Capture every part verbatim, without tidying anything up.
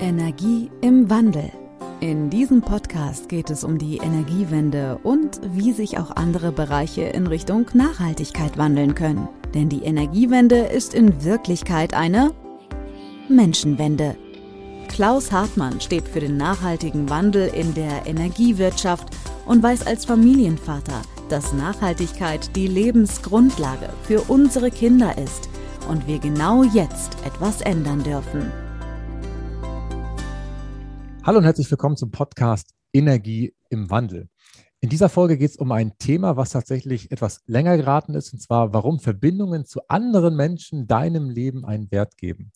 Energie im Wandel. In diesem Podcast geht es um die Energiewende und wie sich auch andere Bereiche in Richtung Nachhaltigkeit wandeln können. Denn die Energiewende ist in Wirklichkeit eine Menschenwende. Klaus Hartmann steht für den nachhaltigen Wandel in der Energiewirtschaft und weiß als Familienvater, dass Nachhaltigkeit die Lebensgrundlage für unsere Kinder ist und wir genau jetzt etwas ändern dürfen. Hallo und herzlich willkommen zum Podcast Energie im Wandel. In dieser Folge geht es um ein Thema, was tatsächlich etwas länger geraten ist, und zwar, warum Verbindungen zu anderen Menschen deinem Leben einen Wert geben.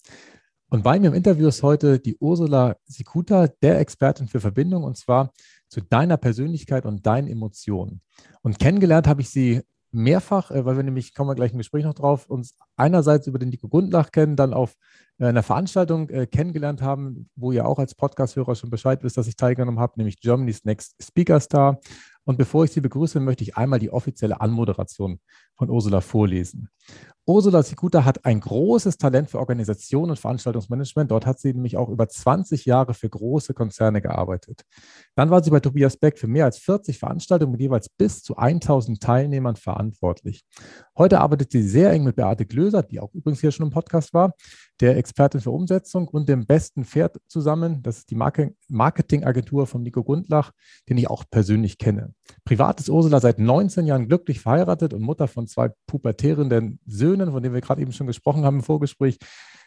Und bei mir im Interview ist heute die Ursula Sikuta, der Expertin für Verbindung, und zwar zu deiner Persönlichkeit und deinen Emotionen. Und kennengelernt habe ich sie mehrfach, weil wir nämlich, kommen wir gleich im Gespräch noch drauf, uns einerseits über den Nico Gundlach kennen, dann auf einer Veranstaltung kennengelernt haben, wo ihr auch als Podcast-Hörer schon Bescheid wisst, dass ich teilgenommen habe, nämlich Germany's Next Speaker Star. Und bevor ich Sie begrüße, möchte ich einmal die offizielle Anmoderation von Ursula vorlesen. Ursula Sikuta hat ein großes Talent für Organisation und Veranstaltungsmanagement. Dort hat sie nämlich auch über zwanzig Jahre für große Konzerne gearbeitet. Dann war sie bei Tobias Beck für mehr als vierzig Veranstaltungen mit jeweils bis zu tausend Teilnehmern verantwortlich. Heute arbeitet sie sehr eng mit Beate Glöser, die auch übrigens hier schon im Podcast war, der Expertin für Umsetzung, und dem besten Pferd zusammen. Das ist die Marketingagentur von Nico Gundlach, den ich auch persönlich kenne. Privat ist Ursula seit neunzehn Jahren glücklich verheiratet und Mutter von zwei pubertierenden Söhnen, von denen wir gerade eben schon gesprochen haben im Vorgespräch.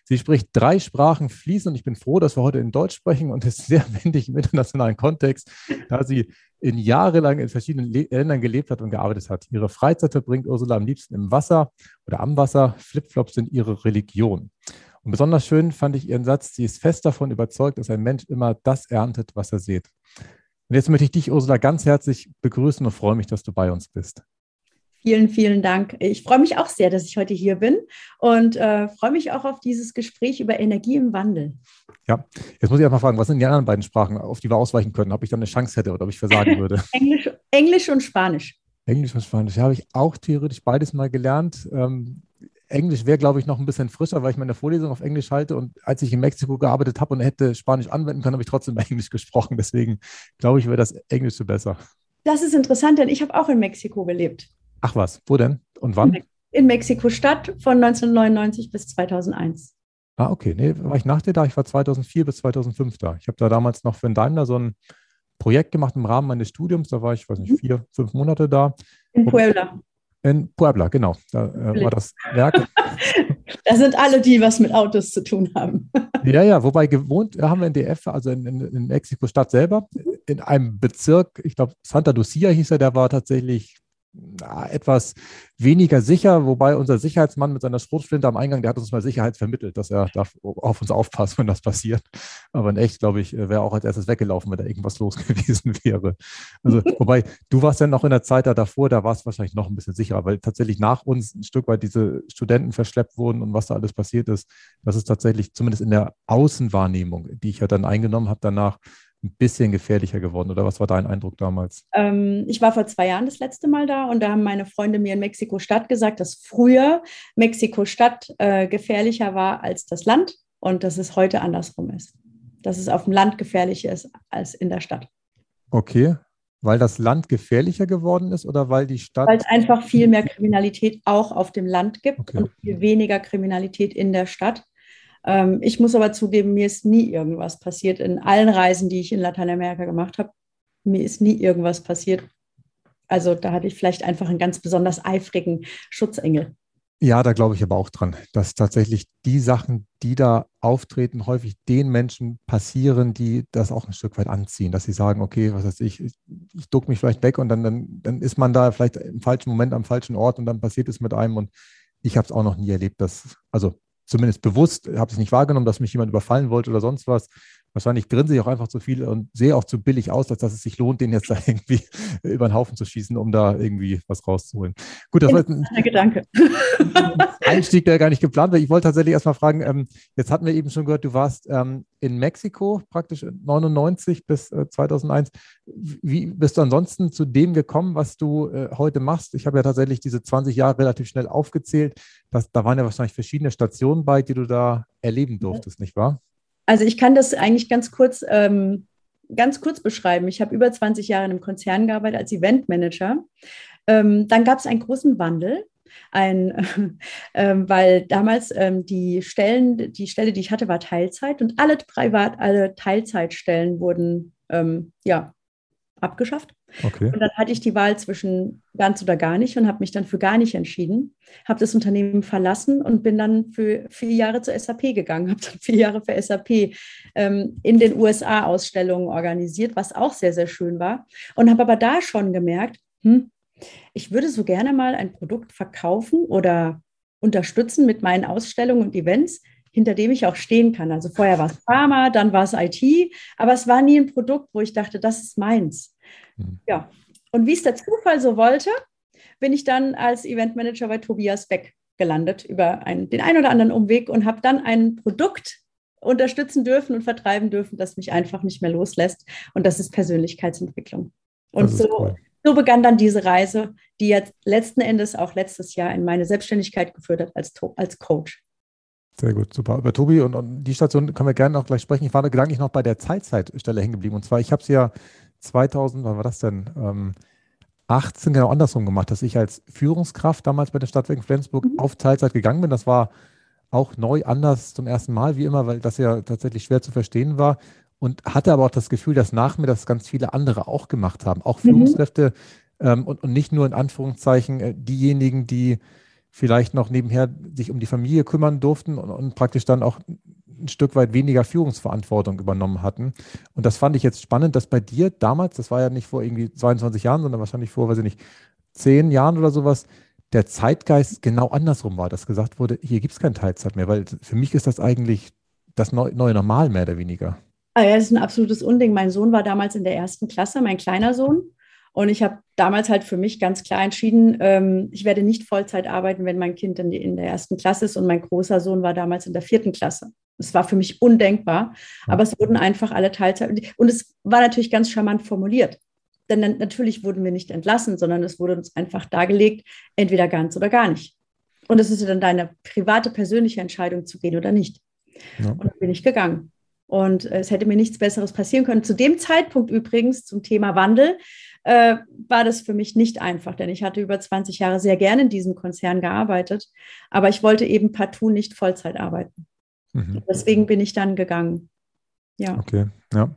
Sie spricht drei Sprachen fließend, und ich bin froh, dass wir heute in Deutsch sprechen, und ist sehr wendig im internationalen Kontext, da sie in jahrelang in verschiedenen Le- Ländern gelebt hat und gearbeitet hat. Ihre Freizeit verbringt Ursula am liebsten im Wasser oder am Wasser. Flipflops sind ihre Religion. Und besonders schön fand ich ihren Satz: Sie ist fest davon überzeugt, dass ein Mensch immer das erntet, was er sät. Und jetzt möchte ich dich, Ursula, ganz herzlich begrüßen und freue mich, dass du bei uns bist. Vielen, vielen Dank. Ich freue mich auch sehr, dass ich heute hier bin, und äh, freue mich auch auf dieses Gespräch über Energie im Wandel. Ja, jetzt muss ich einfach fragen, was sind die anderen beiden Sprachen, auf die wir ausweichen können? Ob ich dann eine Chance hätte oder ob ich versagen würde? Englisch, Englisch und Spanisch. Englisch und Spanisch, ja, habe ich auch theoretisch beides mal gelernt. Ähm, Englisch wäre, glaube ich, noch ein bisschen frischer, weil ich meine Vorlesung auf Englisch halte, und als ich in Mexiko gearbeitet habe und hätte Spanisch anwenden können, habe ich trotzdem Englisch gesprochen. Deswegen glaube ich, wäre das Englische besser. Das ist interessant, denn ich habe auch in Mexiko gelebt. Ach was, wo denn und wann? In Mexiko-Stadt von neunzehnhundertneunundneunzig bis zweitausendeins. Ah, okay. Nee, war ich nach dir da? Ich war zweitausendvier bis zweitausendfünf da. Ich habe da damals noch für einen Daimler so ein Projekt gemacht im Rahmen meines Studiums. Da war ich, weiß nicht, vier, fünf Monate da. In Puebla. In Puebla, genau. Da äh, war das Werk. Da sind alle die, was mit Autos zu tun haben. Ja, ja, wobei gewohnt haben wir in D F, also in, in, in Mexiko-Stadt selber, in einem Bezirk, ich glaube Santa Lucia hieß er, der war tatsächlich na, etwas weniger sicher, wobei unser Sicherheitsmann mit seiner Schrotflinte am Eingang, der hat uns mal Sicherheit vermittelt, dass er darf auf uns aufpasst, wenn das passiert. Aber in echt, glaube ich, wäre auch als erstes weggelaufen, wenn da irgendwas los gewesen wäre. Also, wobei, du warst ja noch in der Zeit da davor, da war es wahrscheinlich noch ein bisschen sicherer, weil tatsächlich nach uns ein Stück weit diese Studenten verschleppt wurden und was da alles passiert ist, das ist tatsächlich zumindest in der Außenwahrnehmung, die ich ja dann eingenommen habe danach, ein bisschen gefährlicher geworden, oder was war dein Eindruck damals? Ähm, ich war vor zwei Jahren das letzte Mal da, und da haben meine Freunde mir in Mexiko-Stadt gesagt, dass früher Mexiko-Stadt äh, gefährlicher war als das Land, und dass es heute andersrum ist. Dass es auf dem Land gefährlicher ist als in der Stadt. Okay, weil das Land gefährlicher geworden ist oder weil die Stadt... Weil es einfach viel mehr Kriminalität auch auf dem Land gibt, okay, und viel weniger Kriminalität in der Stadt. Ich muss aber zugeben, mir ist nie irgendwas passiert. In allen Reisen, die ich in Lateinamerika gemacht habe, mir ist nie irgendwas passiert. Also da hatte ich vielleicht einfach einen ganz besonders eifrigen Schutzengel. Ja, da glaube ich aber auch dran, dass tatsächlich die Sachen, die da auftreten, häufig den Menschen passieren, die das auch ein Stück weit anziehen, dass sie sagen, okay, was weiß ich, ich, ich duck mich vielleicht weg, und dann, dann, dann ist man da vielleicht im falschen Moment am falschen Ort, und dann passiert es mit einem, und ich habe es auch noch nie erlebt, dass, also zumindest bewusst, habe ich nicht wahrgenommen, dass mich jemand überfallen wollte oder sonst was. Wahrscheinlich grinse ich auch einfach zu viel und sehe auch zu billig aus, als dass es sich lohnt, den jetzt da irgendwie über den Haufen zu schießen, um da irgendwie was rauszuholen. Gut, das war jetzt ein Gedanke. Einstieg, der gar nicht geplant war. Ich wollte tatsächlich erstmal fragen, jetzt hatten wir eben schon gehört, du warst in Mexiko praktisch neunundneunzig bis zweitausendeins. Wie bist du ansonsten zu dem gekommen, was du heute machst? Ich habe ja tatsächlich diese zwanzig Jahre relativ schnell aufgezählt. Das, da waren ja wahrscheinlich verschiedene Stationen bei, die du da erleben durftest, nicht wahr? Also ich kann das eigentlich ganz kurz, ähm, ganz kurz beschreiben. Ich habe über zwanzig Jahre in einem Konzern gearbeitet als Eventmanager. Ähm, dann gab es einen großen Wandel. Ein, ähm, weil damals ähm, die Stellen, die Stelle, die ich hatte, war Teilzeit und alle privat, alle Teilzeitstellen wurden ähm, ja, abgeschafft. Okay. Und dann hatte ich die Wahl zwischen ganz oder gar nicht und habe mich dann für gar nicht entschieden, habe das Unternehmen verlassen und bin dann für vier Jahre zur S A P gegangen, habe dann vier Jahre für S A P ähm, in den U S A Ausstellungen organisiert, was auch sehr, sehr schön war und habe aber da schon gemerkt, hm, ich würde so gerne mal ein Produkt verkaufen oder unterstützen mit meinen Ausstellungen und Events, hinter dem ich auch stehen kann. Also vorher war es Pharma, dann war es I T, aber es war nie ein Produkt, wo ich dachte, das ist meins. Mhm. Ja. Und wie es der Zufall so wollte, bin ich dann als Eventmanager bei Tobias Beck gelandet über einen, den einen oder anderen Umweg und habe dann ein Produkt unterstützen dürfen und vertreiben dürfen, das mich einfach nicht mehr loslässt. Und das ist Persönlichkeitsentwicklung. Und so cool. So begann dann diese Reise, die jetzt letzten Endes auch letztes Jahr in meine Selbstständigkeit geführt hat als, als Coach. Sehr gut, super. Über Tobi und, und die Station können wir gerne auch gleich sprechen. Ich war da gedanklich noch bei der Teilzeitstelle hängen geblieben. Und zwar, ich habe es ja zweitausend, wann war das denn? Ähm, achtzehn genau andersrum gemacht, dass ich als Führungskraft damals bei den Stadtwerken Flensburg mhm. auf Teilzeit gegangen bin. Das war auch neu, anders zum ersten Mal, wie immer, weil das ja tatsächlich schwer zu verstehen war. Und hatte aber auch das Gefühl, dass nach mir das ganz viele andere auch gemacht haben, auch Führungskräfte mhm. ähm, und, und nicht nur in Anführungszeichen äh, diejenigen, die vielleicht noch nebenher sich um die Familie kümmern durften und, und praktisch dann auch ein Stück weit weniger Führungsverantwortung übernommen hatten. Und das fand ich jetzt spannend, dass bei dir damals, das war ja nicht vor irgendwie zweiundzwanzig Jahren, sondern wahrscheinlich vor, weiß ich nicht, zehn Jahren oder sowas, der Zeitgeist genau andersrum war, dass gesagt wurde, hier gibt es keine Teilzeit mehr, weil für mich ist das eigentlich das neue, neue Normal mehr oder weniger. Ja, das ist ein absolutes Unding. Mein Sohn war damals in der ersten Klasse, mein kleiner Sohn. Und ich habe damals halt für mich ganz klar entschieden, ähm, ich werde nicht Vollzeit arbeiten, wenn mein Kind in, die, in der ersten Klasse ist. Und mein großer Sohn war damals in der vierten Klasse. Es war für mich undenkbar. Aber es wurden einfach alle Teilzeit. Und es war natürlich ganz charmant formuliert. Denn dann, natürlich wurden wir nicht entlassen, sondern es wurde uns einfach dargelegt, entweder ganz oder gar nicht. Und es ist dann deine private, persönliche Entscheidung, zu gehen oder nicht. Ja. Und dann bin ich gegangen. Und es hätte mir nichts Besseres passieren können. Zu dem Zeitpunkt übrigens, zum Thema Wandel, äh, war das für mich nicht einfach, denn ich hatte über zwanzig Jahre sehr gerne in diesem Konzern gearbeitet, aber ich wollte eben partout nicht Vollzeit arbeiten. Mhm. Deswegen bin ich dann gegangen. Ja. Okay, ja.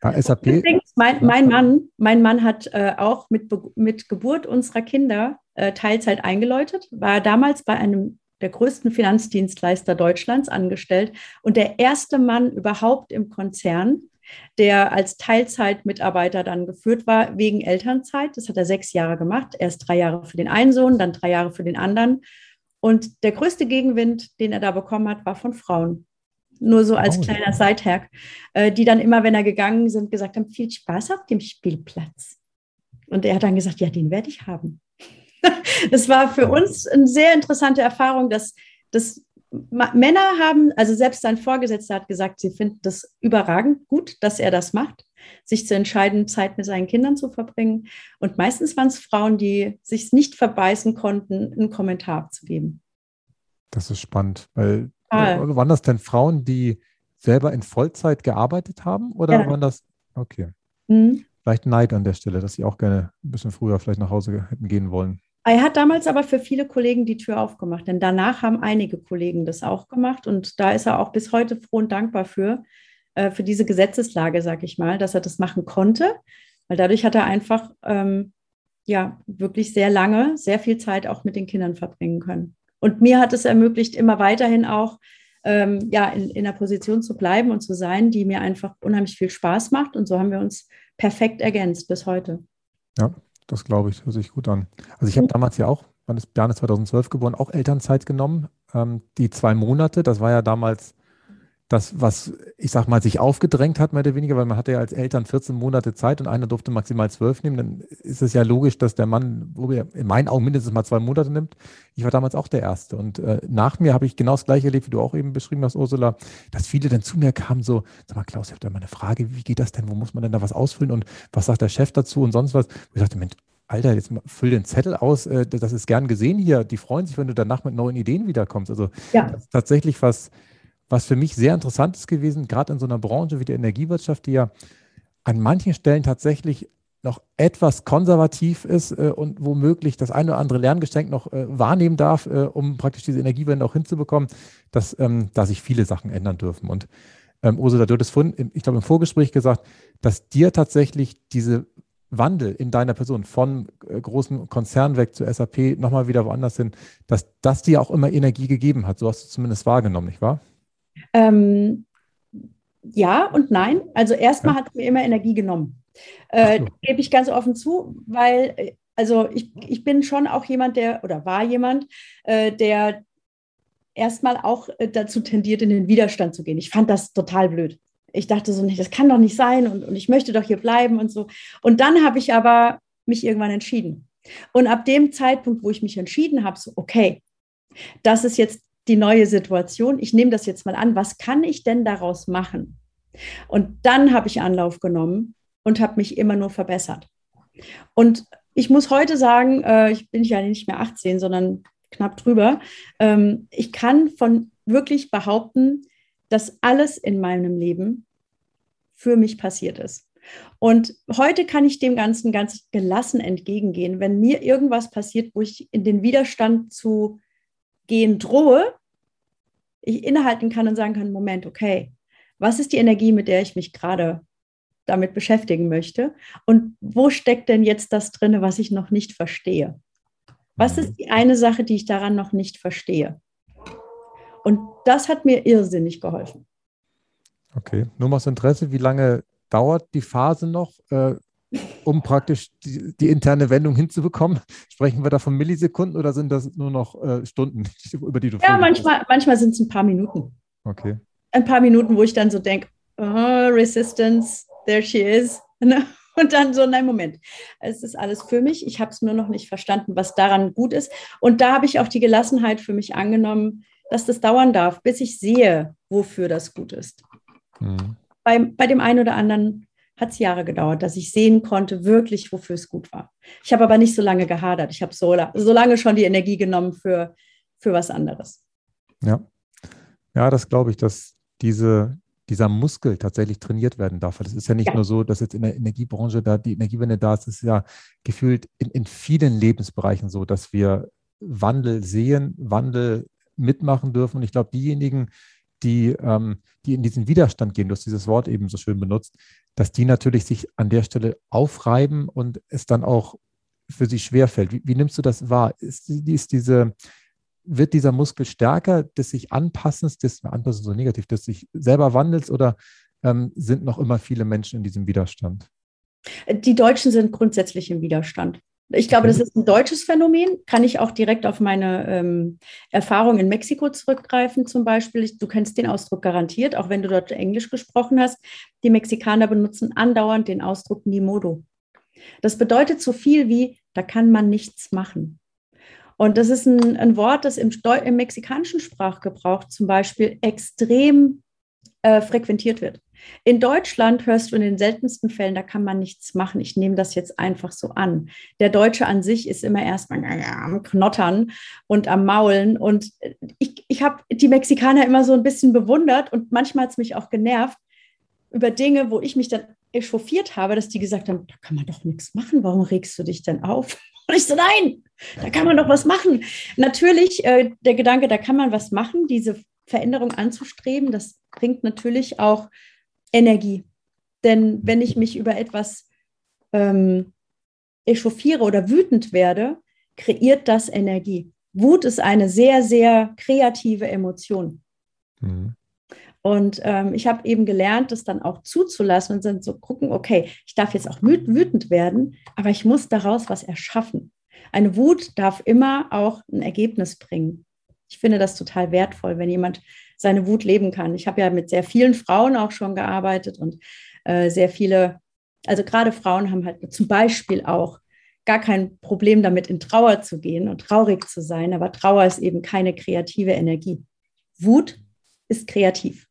Ja, S A P. Übrigens, mein, mein, Mann, mein Mann hat äh, auch mit, mit Geburt unserer Kinder äh, Teilzeit eingeläutet, war damals bei einem der größten Finanzdienstleister Deutschlands angestellt und der erste Mann überhaupt im Konzern, der als Teilzeitmitarbeiter dann geführt war wegen Elternzeit. Das hat er sechs Jahre gemacht. Erst drei Jahre für den einen Sohn, dann drei Jahre für den anderen. Und der größte Gegenwind, den er da bekommen hat, war von Frauen. Nur so als oh, kleiner Sidehack, die dann immer, wenn er gegangen sind, gesagt haben, viel Spaß auf dem Spielplatz. Und er hat dann gesagt, ja, den werde ich haben. Das war für uns eine sehr interessante Erfahrung, dass, dass Männer haben, also selbst sein Vorgesetzter hat gesagt, sie finden das überragend gut, dass er das macht, sich zu entscheiden, Zeit mit seinen Kindern zu verbringen. Und meistens waren es Frauen, die sich nicht verbeißen konnten, einen Kommentar abzugeben. Das ist spannend, weil ah. waren das denn Frauen, die selber in Vollzeit gearbeitet haben? Oder ja. waren das, okay. Mhm. Vielleicht Neid an der Stelle, dass sie auch gerne ein bisschen früher vielleicht nach Hause hätten gehen wollen. Er hat damals aber für viele Kollegen die Tür aufgemacht, denn danach haben einige Kollegen das auch gemacht und da ist er auch bis heute froh und dankbar für, äh, für diese Gesetzeslage, sag ich mal, dass er das machen konnte, weil dadurch hat er einfach ähm, ja wirklich sehr lange, sehr viel Zeit auch mit den Kindern verbringen können. Und mir hat es ermöglicht, immer weiterhin auch ähm, ja, in, in einer Position zu bleiben und zu sein, die mir einfach unheimlich viel Spaß macht und so haben wir uns perfekt ergänzt bis heute. Ja. Das glaube ich, hört sich gut an. Also ich habe damals ja auch, wann ist Bjarne zweitausendzwölf geboren, auch Elternzeit genommen. Ähm, die zwei Monate, das war ja damals das, was, ich sag mal, sich aufgedrängt hat, mehr oder weniger, weil man hatte ja als Eltern vierzehn Monate Zeit und einer durfte maximal zwölf nehmen. Dann ist es ja logisch, dass der Mann, wo er in meinen Augen mindestens mal zwei Monate nimmt. Ich war damals auch der Erste. Und äh, nach mir habe ich genau das Gleiche erlebt, wie du auch eben beschrieben hast, Ursula, dass viele dann zu mir kamen so, sag mal, Klaus, ich habe da mal eine Frage, wie geht das denn? Wo muss man denn da was ausfüllen? Und was sagt der Chef dazu und sonst was? Und ich dachte, Mensch, Alter, jetzt füll den Zettel aus, äh, das ist gern gesehen hier. Die freuen sich, wenn du danach mit neuen Ideen wiederkommst. Also ja. Das ist tatsächlich was... was für mich sehr interessant ist gewesen, gerade in so einer Branche wie der Energiewirtschaft, die ja an manchen Stellen tatsächlich noch etwas konservativ ist äh, und womöglich das eine oder andere Lerngeschenk noch äh, wahrnehmen darf, äh, um praktisch diese Energiewende auch hinzubekommen, dass ähm, da sich viele Sachen ändern dürfen. Und ähm, Ursula, du hattest vorhin, ich glaube im Vorgespräch gesagt, dass dir tatsächlich diese Wandel in deiner Person von äh, großen Konzernen weg zu S A P nochmal wieder woanders hin, dass das dir auch immer Energie gegeben hat. So hast du zumindest wahrgenommen, nicht wahr? Ähm, ja und nein. Also erstmal ja. hat es mir immer Energie genommen. Äh, so. Gebe ich ganz offen zu, weil also ich, ich bin schon auch jemand, der oder war jemand, äh, der erstmal auch äh, dazu tendiert, in den Widerstand zu gehen. Ich fand das total blöd. Ich dachte so, das kann doch nicht sein und, und ich möchte doch hier bleiben und so. Und dann habe ich aber mich irgendwann entschieden. Und ab dem Zeitpunkt, wo ich mich entschieden habe, so okay, das ist jetzt die neue Situation. Ich nehme das jetzt mal an. Was kann ich denn daraus machen? Und dann habe ich Anlauf genommen und habe mich immer nur verbessert. Und ich muss heute sagen, äh, ich bin ja nicht mehr achtzehn, sondern knapp drüber. Ähm, ich kann von wirklich behaupten, dass alles in meinem Leben für mich passiert ist. Und heute kann ich dem Ganzen ganz gelassen entgegengehen. Wenn mir irgendwas passiert, wo ich in den Widerstand zu gehen drohe, ich innehalten kann und sagen kann, Moment, okay, was ist die Energie, mit der ich mich gerade damit beschäftigen möchte? Und wo steckt denn jetzt das drin, was ich noch nicht verstehe? Was ist die eine Sache, die ich daran noch nicht verstehe? Und das hat mir irrsinnig geholfen. Okay, nur mal aus Interesse, wie lange dauert die Phase noch, äh, um praktisch die, die interne Wendung hinzubekommen? Sprechen wir da von Millisekunden oder sind das nur noch äh, Stunden, über die du Ja, manchmal, manchmal sind es ein paar Minuten. Okay. Ein paar Minuten, wo ich dann so denke, oh, Resistance, there she is. Und dann so, nein, Moment, es ist alles für mich. Ich habe es nur noch nicht verstanden, was daran gut ist. Und da habe ich auch die Gelassenheit für mich angenommen, dass das dauern darf, bis ich sehe, wofür das gut ist. Mhm. Bei, bei dem einen oder anderen hat es Jahre gedauert, dass ich sehen konnte, wirklich, wofür es gut war. Ich habe aber nicht so lange gehadert. Ich habe so, so lange schon die Energie genommen für, für was anderes. Ja, ja, das glaube ich, dass diese, dieser Muskel tatsächlich trainiert werden darf. Das ist ja nicht ja. nur so, dass jetzt in der Energiebranche da die Energiewende da ist. Es ist ja gefühlt in, in vielen Lebensbereichen so, dass wir Wandel sehen, Wandel mitmachen dürfen. Und ich glaube, diejenigen, die, ähm, die in diesen Widerstand gehen, du hast dieses Wort eben so schön benutzt, dass die natürlich sich an der Stelle aufreiben und es dann auch für sie schwerfällt. Wie, wie nimmst du das wahr? Ist, ist diese, wird dieser Muskel stärker, des sich Anpassens, des Anpassens so negativ, des sich selber Wandels oder ähm, sind noch immer viele Menschen in diesem Widerstand? Die Deutschen sind grundsätzlich im Widerstand. Ich glaube, das ist ein deutsches Phänomen. Kann ich auch direkt auf meine ähm, Erfahrung in Mexiko zurückgreifen zum Beispiel. Du kennst den Ausdruck garantiert, auch wenn du dort Englisch gesprochen hast. Die Mexikaner benutzen andauernd den Ausdruck ni modo. Das bedeutet so viel wie, da kann man nichts machen. Und das ist ein, ein Wort, das im, im mexikanischen Sprachgebrauch zum Beispiel extrem äh, frequentiert wird. In Deutschland hörst du in den seltensten Fällen, da kann man nichts machen. Ich nehme das jetzt einfach so an. Der Deutsche an sich ist immer erstmal am Knottern und am Maulen. Und ich, ich habe die Mexikaner immer so ein bisschen bewundert und manchmal hat es mich auch genervt über Dinge, wo ich mich dann echauffiert habe, dass die gesagt haben, da kann man doch nichts machen. Warum regst du dich denn auf? Und ich so, nein, da kann man doch was machen. Natürlich, äh, der Gedanke, da kann man was machen, diese Veränderung anzustreben, das bringt natürlich auch Energie. Denn wenn ich mich über etwas ähm, echauffiere oder wütend werde, kreiert das Energie. Wut ist eine sehr, sehr kreative Emotion. Mhm. Und ähm, ich habe eben gelernt, das dann auch zuzulassen und dann zu gucken, okay, ich darf jetzt auch wütend werden, aber ich muss daraus was erschaffen. Eine Wut darf immer auch ein Ergebnis bringen. Ich finde das total wertvoll, wenn jemand seine Wut leben kann. Ich habe ja mit sehr vielen Frauen auch schon gearbeitet und äh, sehr viele, also gerade Frauen haben halt zum Beispiel auch gar kein Problem damit, in Trauer zu gehen und traurig zu sein, aber Trauer ist eben keine kreative Energie. Wut ist kreativ.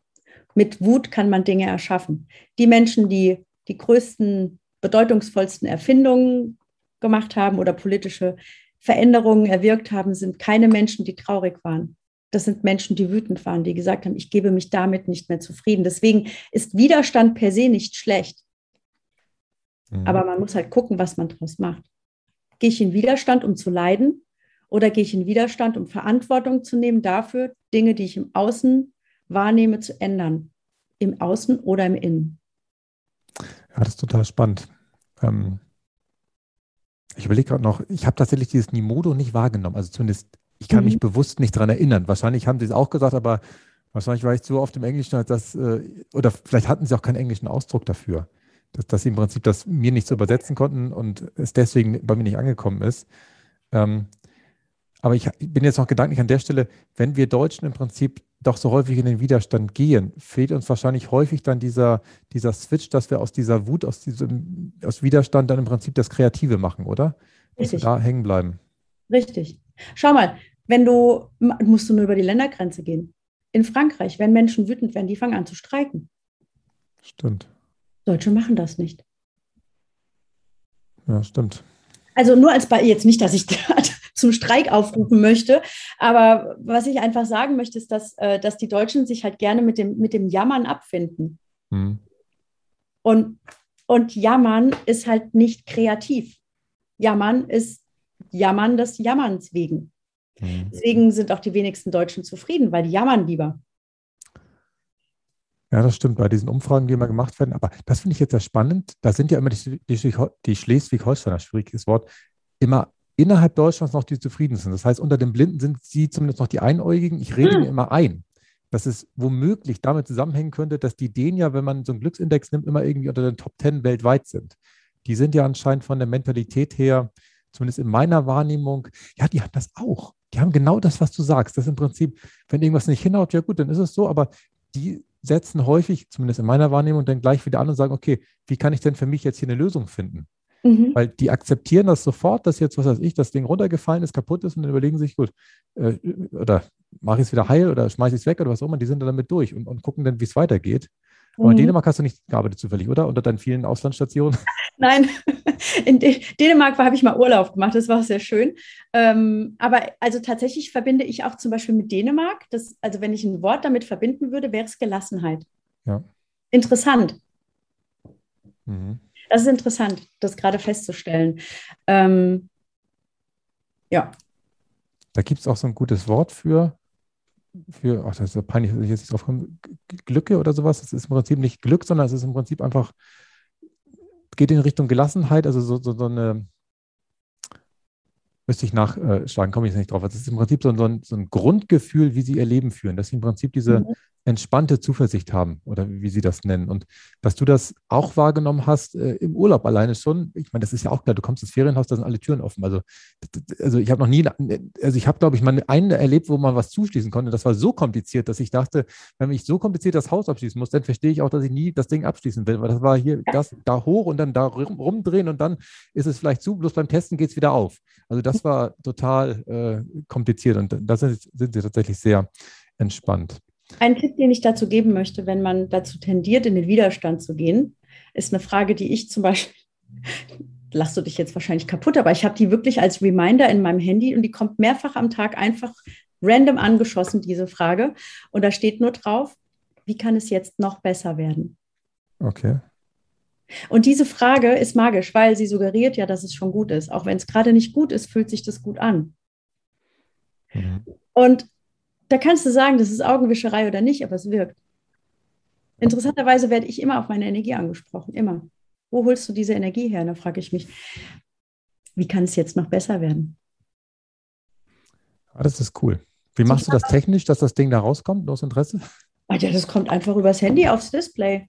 Mit Wut kann man Dinge erschaffen. Die Menschen, die die größten, bedeutungsvollsten Erfindungen gemacht haben oder politische Veränderungen erwirkt haben, sind keine Menschen, die traurig waren. Das sind Menschen, die wütend waren, die gesagt haben, ich gebe mich damit nicht mehr zufrieden. Deswegen ist Widerstand per se nicht schlecht. Mhm. Aber man muss halt gucken, was man daraus macht. Gehe ich in Widerstand, um zu leiden? Oder gehe ich in Widerstand, um Verantwortung zu nehmen dafür, Dinge, die ich im Außen wahrnehme, zu ändern? Im Außen oder im Innen? Ja, das ist total spannend. Ähm, ich überlege gerade noch, ich habe tatsächlich dieses Nimodo nicht wahrgenommen. Also zumindest, ich kann mhm. mich bewusst nicht daran erinnern. Wahrscheinlich haben sie es auch gesagt, aber wahrscheinlich war ich so oft im Englischen, dass, äh, oder vielleicht hatten sie auch keinen englischen Ausdruck dafür, dass, dass sie im Prinzip das mir nicht so übersetzen konnten und es deswegen bei mir nicht angekommen ist. Ähm, Aber ich bin jetzt noch gedanklich an der Stelle, wenn wir Deutschen im Prinzip doch so häufig in den Widerstand gehen, fehlt uns wahrscheinlich häufig dann dieser, dieser Switch, dass wir aus dieser Wut, aus diesem aus Widerstand dann im Prinzip das Kreative machen, oder? Dass Richtig. wir da hängen bleiben. Richtig. Schau mal, wenn du, musst du nur über die Ländergrenze gehen. In Frankreich, wenn Menschen wütend werden, die fangen an zu streiken. Stimmt. Deutsche machen das nicht. Ja, stimmt. Also nur als Beispiel, jetzt nicht, dass ich gerade zum Streik aufrufen möchte, aber was ich einfach sagen möchte, ist, dass, dass die Deutschen sich halt gerne mit dem, mit dem Jammern abfinden. Mhm. Und, und Jammern ist halt nicht kreativ. Jammern ist Jammern des Jammerns wegen. Mhm. Deswegen sind auch die wenigsten Deutschen zufrieden, weil die jammern lieber. Ja, das stimmt, bei diesen Umfragen, die immer gemacht werden. Aber das finde ich jetzt sehr spannend. Da sind ja immer die, die, die Schleswig-Holsteiner, schwieriges Wort, immer innerhalb Deutschlands noch die Zufriedenen sind. Das heißt, unter den Blinden sind sie zumindest noch die Einäugigen. Ich rede hm. mir immer ein, dass es womöglich damit zusammenhängen könnte, dass die Dänen ja, wenn man so einen Glücksindex nimmt, immer irgendwie unter den Top Ten weltweit sind. Die sind ja anscheinend von der Mentalität her, zumindest in meiner Wahrnehmung, ja, die haben das auch. Die haben genau das, was du sagst. Das ist im Prinzip, wenn irgendwas nicht hinhaut, ja gut, dann ist es so, aber die setzen häufig, zumindest in meiner Wahrnehmung, dann gleich wieder an und sagen, okay, wie kann ich denn für mich jetzt hier eine Lösung finden? Mhm. Weil die akzeptieren das sofort, dass jetzt, was weiß ich, das Ding runtergefallen ist, kaputt ist und dann überlegen sich, gut, äh, oder mache ich es wieder heil oder schmeiße ich es weg oder was auch immer, die sind dann damit durch und, und gucken dann, wie es weitergeht. Mhm. Aber in Dänemark hast du nicht gearbeitet zufällig, oder? Unter deinen vielen Auslandsstationen? Nein, in D- Dänemark habe ich mal Urlaub gemacht, das war sehr schön. Ähm, aber also tatsächlich verbinde ich auch zum Beispiel mit Dänemark, das, also wenn ich ein Wort damit verbinden würde, wäre es Gelassenheit. Ja. Interessant. Mhm. Das ist interessant, das gerade festzustellen. Ähm, ja. Da gibt es auch so ein gutes Wort für, für, ach, das ist so peinlich, dass ich jetzt nicht drauf komme, Glücke oder sowas. Das ist im Prinzip nicht Glück, sondern es ist im Prinzip einfach, geht in Richtung Gelassenheit, also so, so, so eine, müsste ich nachschlagen, komme ich jetzt nicht drauf. Das ist im Prinzip so ein, so ein Grundgefühl, wie sie ihr Leben führen, dass sie im Prinzip diese mhm. entspannte Zuversicht haben oder wie sie das nennen. Und dass du das auch wahrgenommen hast äh, im Urlaub alleine schon, ich meine, das ist ja auch klar, du kommst ins Ferienhaus, da sind alle Türen offen. Also, also ich habe noch nie, also ich habe, glaube ich, mal einen erlebt, wo man was zuschließen konnte. Das war so kompliziert, dass ich dachte, wenn ich so kompliziert das Haus abschließen muss, dann verstehe ich auch, dass ich nie das Ding abschließen will, weil das war hier das da hoch und dann da rumdrehen und dann ist es vielleicht zu, bloß beim Testen geht es wieder auf. Also das war total äh, kompliziert und da sind, sind sie tatsächlich sehr entspannt. Ein Tipp, den ich dazu geben möchte, wenn man dazu tendiert, in den Widerstand zu gehen, ist eine Frage, die ich zum Beispiel, lachst du dich jetzt wahrscheinlich kaputt, aber ich habe die wirklich als Reminder in meinem Handy und die kommt mehrfach am Tag einfach random angeschossen, diese Frage. Und da steht nur drauf, wie kann es jetzt noch besser werden? Okay. Und diese Frage ist magisch, weil sie suggeriert ja, dass es schon gut ist. Auch wenn es gerade nicht gut ist, fühlt sich das gut an. Mhm. Und da kannst du sagen, das ist Augenwischerei oder nicht, aber es wirkt. Interessanterweise werde ich immer auf meine Energie angesprochen, immer. Wo holst du diese Energie her? Da frage ich mich, wie kann es jetzt noch besser werden? Ah, das ist cool. Wie machst so, du das technisch, dass das Ding da rauskommt, aus Interesse? Ja, das kommt einfach übers Handy aufs Display.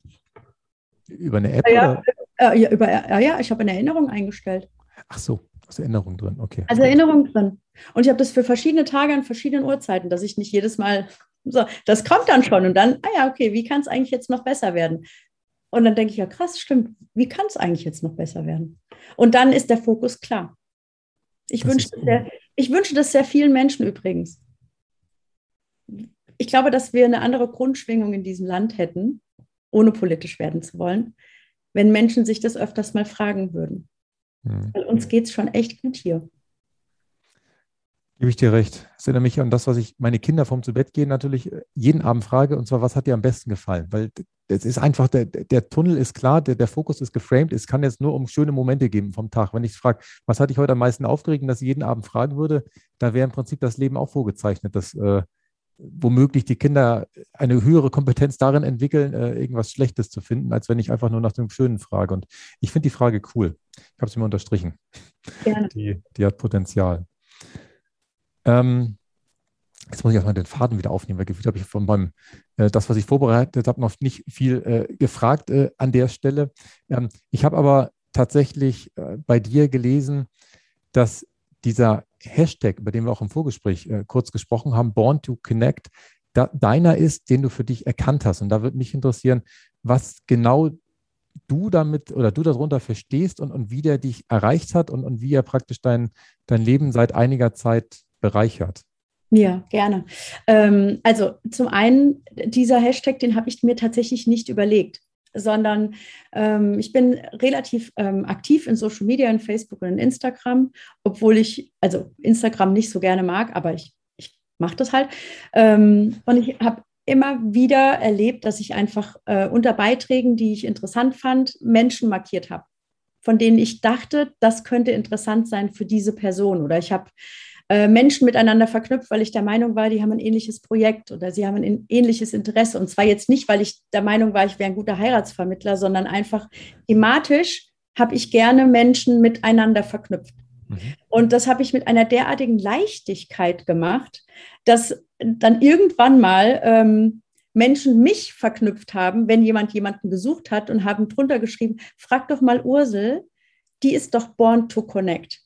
Über eine App? Ja, ja, äh, ja, über, äh, ja ich habe eine Erinnerung eingestellt. Ach so. Also Erinnerung drin, okay. Also Erinnerung drin. Und ich habe das für verschiedene Tage an verschiedenen Uhrzeiten, dass ich nicht jedes Mal, so, das kommt dann schon und dann, ah ja, okay, wie kann es eigentlich jetzt noch besser werden? Und dann denke ich, ja krass, stimmt, wie kann es eigentlich jetzt noch besser werden? Und dann ist der Fokus klar. Ich wünsche das sehr, ich wünsche das sehr vielen Menschen übrigens. Ich glaube, dass wir eine andere Grundschwingung in diesem Land hätten, ohne politisch werden zu wollen, wenn Menschen sich das öfters mal fragen würden. Weil uns geht es schon echt gut hier. Gebe ich dir recht. Das erinnert mich an das, was ich meine Kinder vorm zu Bett gehen natürlich jeden Abend frage, und zwar, was hat dir am besten gefallen? Weil es ist einfach, der, der Tunnel ist klar, der, der Fokus ist geframed, es kann jetzt nur um schöne Momente geben vom Tag. Wenn ich frage, was hat dich heute am meisten aufgeregt, und das ich jeden Abend fragen würde, da wäre im Prinzip das Leben auch vorgezeichnet, dass äh, womöglich die Kinder eine höhere Kompetenz darin entwickeln, äh, irgendwas Schlechtes zu finden, als wenn ich einfach nur nach dem Schönen frage. Und ich finde die Frage cool. Ich habe sie mir unterstrichen. Ja. Die, die hat Potenzial. Jetzt muss ich erstmal den Faden wieder aufnehmen, weil gefühlt habe ich von meinem, äh, das, was ich vorbereitet habe, noch nicht viel äh, gefragt äh, an der Stelle. Ähm, ich habe aber tatsächlich äh, bei dir gelesen, dass dieser Hashtag, über den wir auch im Vorgespräch äh, kurz gesprochen haben, Born to Connect, da, deiner ist, den du für dich erkannt hast. Und da würde mich interessieren, was genau du damit oder du darunter verstehst und, und wie der dich erreicht hat und, und wie er praktisch dein, dein Leben seit einiger Zeit bereichert. Ja, gerne. Ähm, also zum einen, dieser Hashtag, den habe ich mir tatsächlich nicht überlegt, sondern ähm, ich bin relativ ähm, aktiv in Social Media, in Facebook und in Instagram, obwohl ich, also Instagram nicht so gerne mag, aber ich, ich mache das halt. Ähm, und ich habe immer wieder erlebt, dass ich einfach äh, unter Beiträgen, die ich interessant fand, Menschen markiert habe, von denen ich dachte, das könnte interessant sein für diese Person. Oder ich habe Menschen miteinander verknüpft, weil ich der Meinung war, die haben ein ähnliches Projekt oder sie haben ein ähnliches Interesse. Und zwar jetzt nicht, weil ich der Meinung war, ich wäre ein guter Heiratsvermittler, sondern einfach thematisch habe ich gerne Menschen miteinander verknüpft. Mhm. Und das habe ich mit einer derartigen Leichtigkeit gemacht, dass dann irgendwann mal ähm, Menschen mich verknüpft haben, wenn jemand jemanden gesucht hat, und haben drunter geschrieben, frag doch mal Ursel, die ist doch born to connect.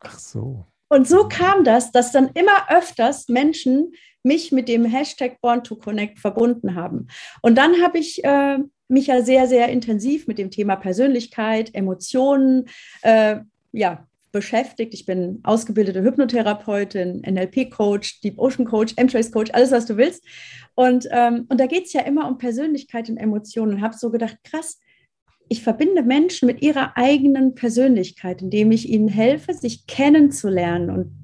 Ach so. Und so kam das, dass dann immer öfters Menschen mich mit dem Hashtag Born to Connect verbunden haben. Und dann habe ich äh, mich ja sehr, sehr intensiv mit dem Thema Persönlichkeit, Emotionen äh, ja, beschäftigt. Ich bin ausgebildete Hypnotherapeutin, N L P-Coach, Deep Ocean-Coach, M-Trace-Coach, alles, was du willst. Und, ähm, und da geht es ja immer um Persönlichkeit und Emotionen. Und habe so gedacht, krass, ich verbinde Menschen mit ihrer eigenen Persönlichkeit, indem ich ihnen helfe, sich kennenzulernen und,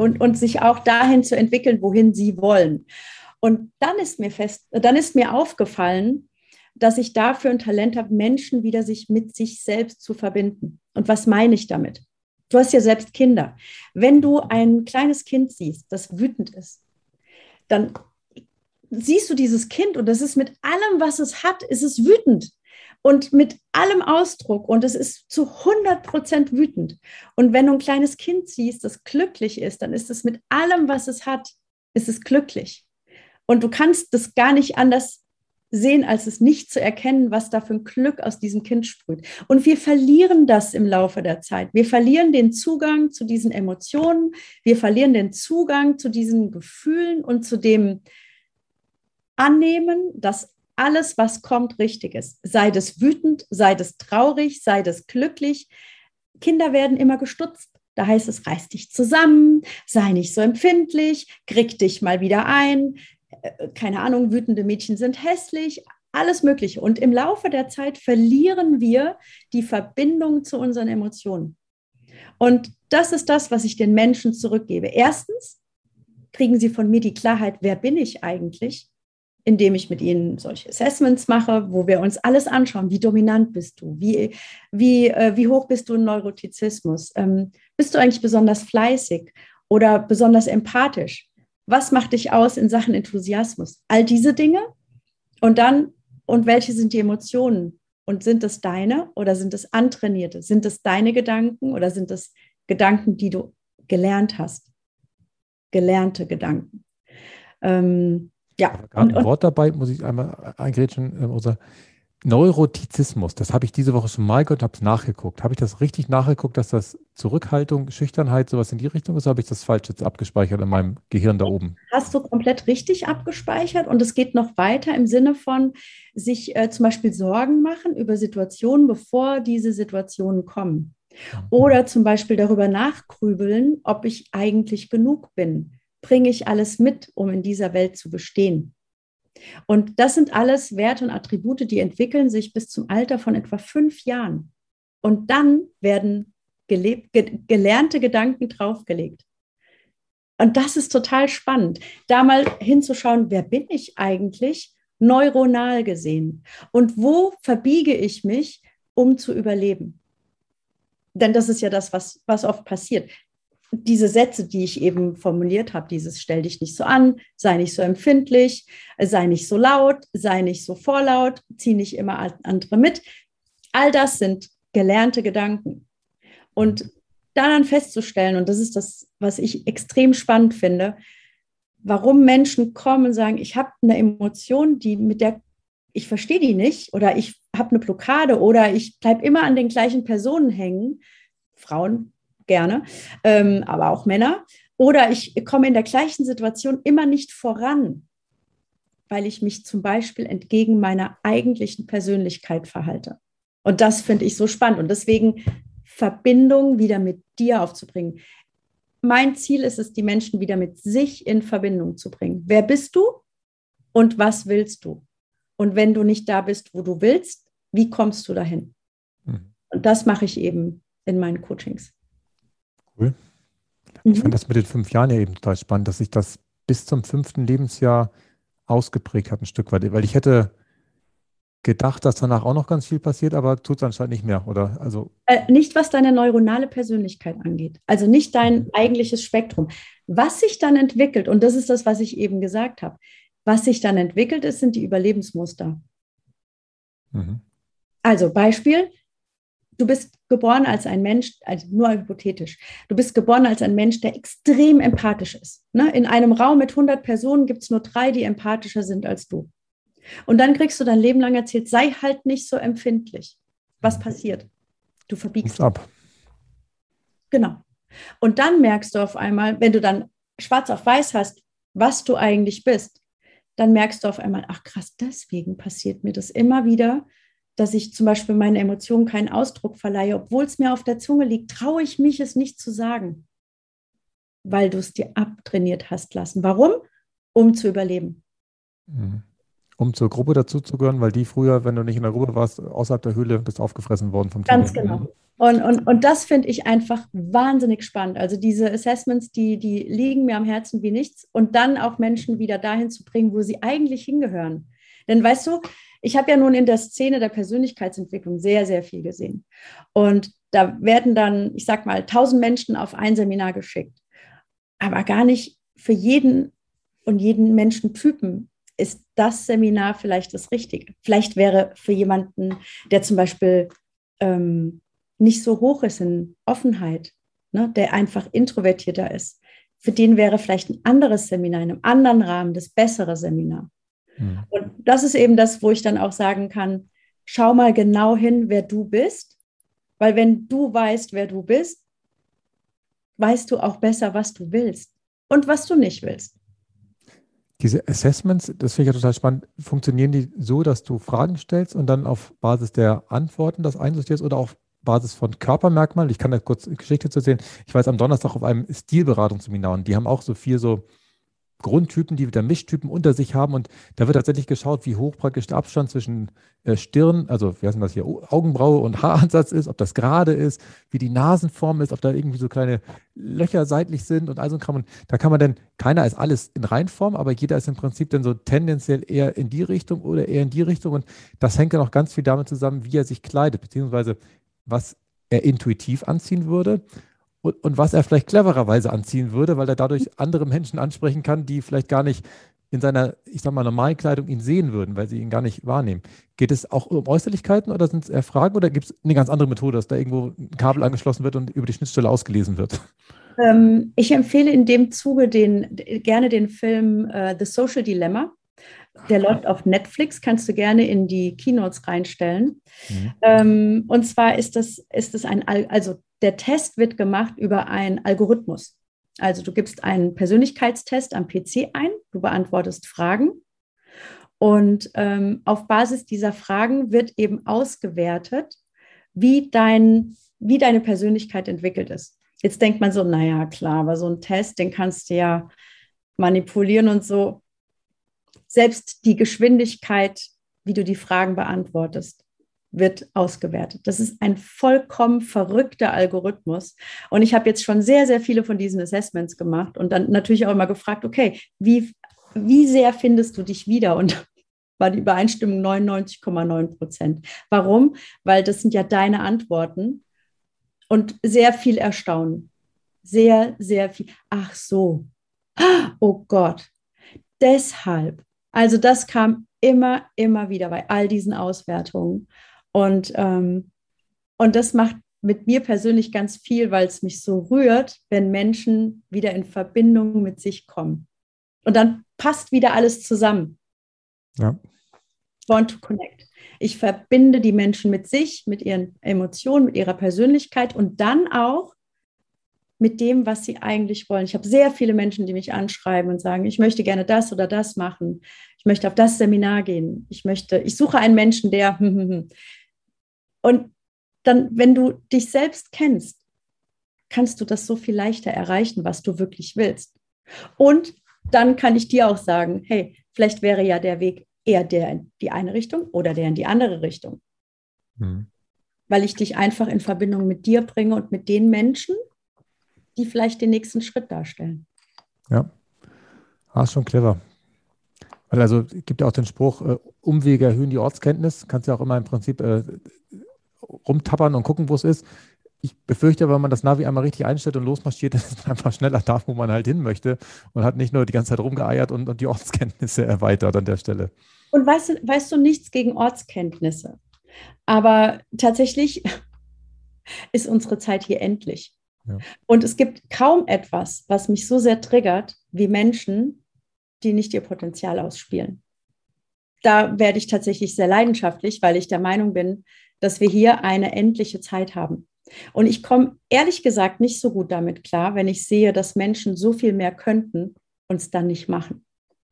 und, und sich auch dahin zu entwickeln, wohin sie wollen. Und dann ist mir fest, dann ist mir aufgefallen, dass ich dafür ein Talent habe, Menschen wieder sich mit sich selbst zu verbinden. Und was meine ich damit? Du hast ja selbst Kinder. Wenn du ein kleines Kind siehst, das wütend ist, dann siehst du dieses Kind und das ist mit allem, was es hat, ist es wütend. Und mit allem Ausdruck, und es ist zu hundert Prozent wütend. Und wenn du ein kleines Kind siehst, das glücklich ist, dann ist es mit allem, was es hat, ist es glücklich. Und du kannst das gar nicht anders sehen, als es nicht zu erkennen, was da für ein Glück aus diesem Kind sprüht. Und wir verlieren das im Laufe der Zeit. Wir verlieren den Zugang zu diesen Emotionen, wir verlieren den Zugang zu diesen Gefühlen und zu dem Annehmen, dass alles, was kommt, richtig ist. Sei das wütend, sei das traurig, sei das glücklich. Kinder werden immer gestutzt. Da heißt es, reiß dich zusammen, sei nicht so empfindlich, krieg dich mal wieder ein. Keine Ahnung, wütende Mädchen sind hässlich, alles Mögliche. Und im Laufe der Zeit verlieren wir die Verbindung zu unseren Emotionen. Und das ist das, was ich den Menschen zurückgebe. Erstens kriegen sie von mir die Klarheit, wer bin ich eigentlich? Indem ich mit ihnen solche Assessments mache, wo wir uns alles anschauen. Wie dominant bist du? Wie, wie, äh, wie hoch bist du in Neurotizismus? Ähm, bist du eigentlich besonders fleißig oder besonders empathisch? Was macht dich aus in Sachen Enthusiasmus? All diese Dinge. Und dann, und welche sind die Emotionen? Und sind das deine oder sind das antrainierte? Sind das deine Gedanken oder sind das Gedanken, die du gelernt hast? Gelernte Gedanken. Ähm, Ja. Gerade ein Wort dabei, muss ich einmal eingrätschen, äh, unser Neurotizismus, das habe ich diese Woche schon mal gehört, habe es nachgeguckt. Habe ich das richtig nachgeguckt, dass das Zurückhaltung, Schüchternheit, sowas in die Richtung ist, oder habe ich das falsch jetzt abgespeichert in meinem Gehirn da oben? Hast du komplett richtig abgespeichert, und es geht noch weiter im Sinne von sich äh, zum Beispiel Sorgen machen über Situationen, bevor diese Situationen kommen. Oder zum Beispiel darüber nachgrübeln, ob ich eigentlich genug bin. Bringe ich alles mit, um in dieser Welt zu bestehen? Und das sind alles Werte und Attribute, die entwickeln sich bis zum Alter von etwa fünf Jahren. Und dann werden gelebt, ge- gelernte Gedanken draufgelegt. Und das ist total spannend, da mal hinzuschauen, wer bin ich eigentlich neuronal gesehen und wo verbiege ich mich, um zu überleben. Denn das ist ja das, was, was oft passiert. Diese Sätze, die ich eben formuliert habe, dieses stell dich nicht so an, sei nicht so empfindlich, sei nicht so laut, sei nicht so vorlaut, zieh nicht immer andere mit. All das sind gelernte Gedanken. Und daran festzustellen, und das ist das, was ich extrem spannend finde, warum Menschen kommen und sagen, ich habe eine Emotion, die mit der ich verstehe die nicht oder ich habe eine Blockade oder ich bleibe immer an den gleichen Personen hängen, Frauen gerne, ähm, aber auch Männer, oder ich komme in der gleichen Situation immer nicht voran, weil ich mich zum Beispiel entgegen meiner eigentlichen Persönlichkeit verhalte. Und das finde ich so spannend und deswegen Verbindung wieder mit dir aufzubringen. Mein Ziel ist es, die Menschen wieder mit sich in Verbindung zu bringen. Wer bist du und was willst du? Und wenn du nicht da bist, wo du willst, wie kommst du dahin? Mhm. Und das mache ich eben in meinen Coachings. Cool. Ich mhm. fand das mit den fünf Jahren ja eben total spannend, dass sich das bis zum fünften Lebensjahr ausgeprägt hat, ein Stück weit. Weil ich hätte gedacht, dass danach auch noch ganz viel passiert, aber tut es anscheinend nicht mehr, oder? Also äh, nicht, was deine neuronale Persönlichkeit angeht. Also nicht dein eigentliches Spektrum. Was sich dann entwickelt, und das ist das, was ich eben gesagt habe, was sich dann entwickelt ist, sind die Überlebensmuster. Mhm. Also Beispiel, du bist geboren als ein Mensch, also nur hypothetisch, du bist geboren als ein Mensch, der extrem empathisch ist. Ne? In einem Raum mit hundert Personen gibt es nur drei, die empathischer sind als du. Und dann kriegst du dein Leben lang erzählt, sei halt nicht so empfindlich. Was passiert? Du verbiegst ab. Genau. Und dann merkst du auf einmal, wenn du dann schwarz auf weiß hast, was du eigentlich bist, dann merkst du auf einmal, ach krass, deswegen passiert mir das immer wieder, dass ich zum Beispiel meinen Emotionen keinen Ausdruck verleihe, obwohl es mir auf der Zunge liegt, traue ich mich, es nicht zu sagen, weil du es dir abtrainiert hast lassen. Warum? Um zu überleben. Mhm. Um zur Gruppe dazuzugehören, weil die früher, wenn du nicht in der Gruppe warst, außerhalb der Höhle, bist aufgefressen worden vom Tier. Ganz genau. Und, und, und das finde ich einfach wahnsinnig spannend. Also diese Assessments, die, die liegen mir am Herzen wie nichts. Und dann auch Menschen wieder dahin zu bringen, wo sie eigentlich hingehören. Denn weißt du, ich habe ja nun in der Szene der Persönlichkeitsentwicklung sehr, sehr viel gesehen. Und da werden dann, ich sag mal, tausend Menschen auf ein Seminar geschickt. Aber gar nicht für jeden und jeden Menschentypen ist das Seminar vielleicht das Richtige. Vielleicht wäre für jemanden, der zum Beispiel ähm, nicht so hoch ist in Offenheit, ne, der einfach introvertierter ist, für den wäre vielleicht ein anderes Seminar, in einem anderen Rahmen, das bessere Seminar. Mhm. Und das ist eben das, wo ich dann auch sagen kann, schau mal genau hin, wer du bist, weil wenn du weißt, wer du bist, weißt du auch besser, was du willst und was du nicht willst. Diese Assessments, das finde ich ja total spannend, funktionieren die so, dass du Fragen stellst und dann auf Basis der Antworten das einsortierst oder auf Basis von Körpermerkmalen? Ich kann da kurz Geschichte zu erzählen. Ich war am Donnerstag auf einem Stilberatungsseminar und die haben auch so vier so Grundtypen, die wieder Mischtypen unter sich haben und da wird tatsächlich geschaut, wie hoch praktisch der Abstand zwischen Stirn, also wie heißt das hier, Augenbraue und Haaransatz ist, ob das gerade ist, wie die Nasenform ist, ob da irgendwie so kleine Löcher seitlich sind und all so ein Kram. Und da kann man dann, keiner ist alles in Reinform, aber jeder ist im Prinzip dann so tendenziell eher in die Richtung oder eher in die Richtung und das hängt dann auch ganz viel damit zusammen, wie er sich kleidet, beziehungsweise was er intuitiv anziehen würde. Und, und was er vielleicht clevererweise anziehen würde, weil er dadurch andere Menschen ansprechen kann, die vielleicht gar nicht in seiner, ich sag mal, normalen Kleidung ihn sehen würden, weil sie ihn gar nicht wahrnehmen. Geht es auch um Äußerlichkeiten oder sind es eher Fragen oder gibt es eine ganz andere Methode, dass da irgendwo ein Kabel angeschlossen wird und über die Schnittstelle ausgelesen wird? Ähm, ich empfehle in dem Zuge den, gerne den Film äh, The Social Dilemma. Der läuft auf Netflix, kannst du gerne in die Keynotes reinstellen. Mhm. Ähm, und zwar ist das, ist das ein, also der Test wird gemacht über einen Algorithmus. Also du gibst einen Persönlichkeitstest am P C ein, du beantwortest Fragen und ähm, auf Basis dieser Fragen wird eben ausgewertet, wie, dein, wie deine Persönlichkeit entwickelt ist. Jetzt denkt man so, naja, klar, aber so ein Test, den kannst du ja manipulieren und so. Selbst die Geschwindigkeit, wie du die Fragen beantwortest, wird ausgewertet. Das ist ein vollkommen verrückter Algorithmus. Und ich habe jetzt schon sehr, sehr viele von diesen Assessments gemacht und dann natürlich auch immer gefragt, okay, wie, wie sehr findest du dich wieder? Und war die Übereinstimmung neunundneunzig Komma neun Prozent. Warum? Weil das sind ja deine Antworten und sehr viel Erstaunen. Sehr, sehr viel. Ach so. Oh Gott. Deshalb. Also das kam immer, immer wieder bei all diesen Auswertungen. Und, ähm, und das macht mit mir persönlich ganz viel, weil es mich so rührt, wenn Menschen wieder in Verbindung mit sich kommen. Und dann passt wieder alles zusammen. Ja. Born to connect. Ich verbinde die Menschen mit sich, mit ihren Emotionen, mit ihrer Persönlichkeit und dann auch mit dem, was sie eigentlich wollen. Ich habe sehr viele Menschen, die mich anschreiben und sagen, ich möchte gerne das oder das machen. Ich möchte auf das Seminar gehen. Ich möchte, ich suche einen Menschen, der... Und dann, wenn du dich selbst kennst, kannst du das so viel leichter erreichen, was du wirklich willst. Und dann kann ich dir auch sagen, hey, vielleicht wäre ja der Weg eher der in die eine Richtung oder der in die andere Richtung. Mhm. Weil ich dich einfach in Verbindung mit dir bringe und mit den Menschen, die vielleicht den nächsten Schritt darstellen. Ja, ah, schon clever. Weil also es gibt ja auch den Spruch, äh, Umwege erhöhen die Ortskenntnis. Kannst ja auch immer im Prinzip äh, rumtappern und gucken, wo es ist. Ich befürchte, wenn man das Navi einmal richtig einstellt und losmarschiert, ist man einfach schneller da, wo man halt hin möchte und hat nicht nur die ganze Zeit rumgeeiert und, und die Ortskenntnisse erweitert an der Stelle. Und weißt du, weißt du nichts gegen Ortskenntnisse. Aber tatsächlich ist unsere Zeit hier endlich. Ja. Und es gibt kaum etwas, was mich so sehr triggert, wie Menschen, die nicht ihr Potenzial ausspielen. Da werde ich tatsächlich sehr leidenschaftlich, weil ich der Meinung bin, dass wir hier eine endliche Zeit haben. Und ich komme ehrlich gesagt nicht so gut damit klar, wenn ich sehe, dass Menschen so viel mehr könnten und es dann nicht machen.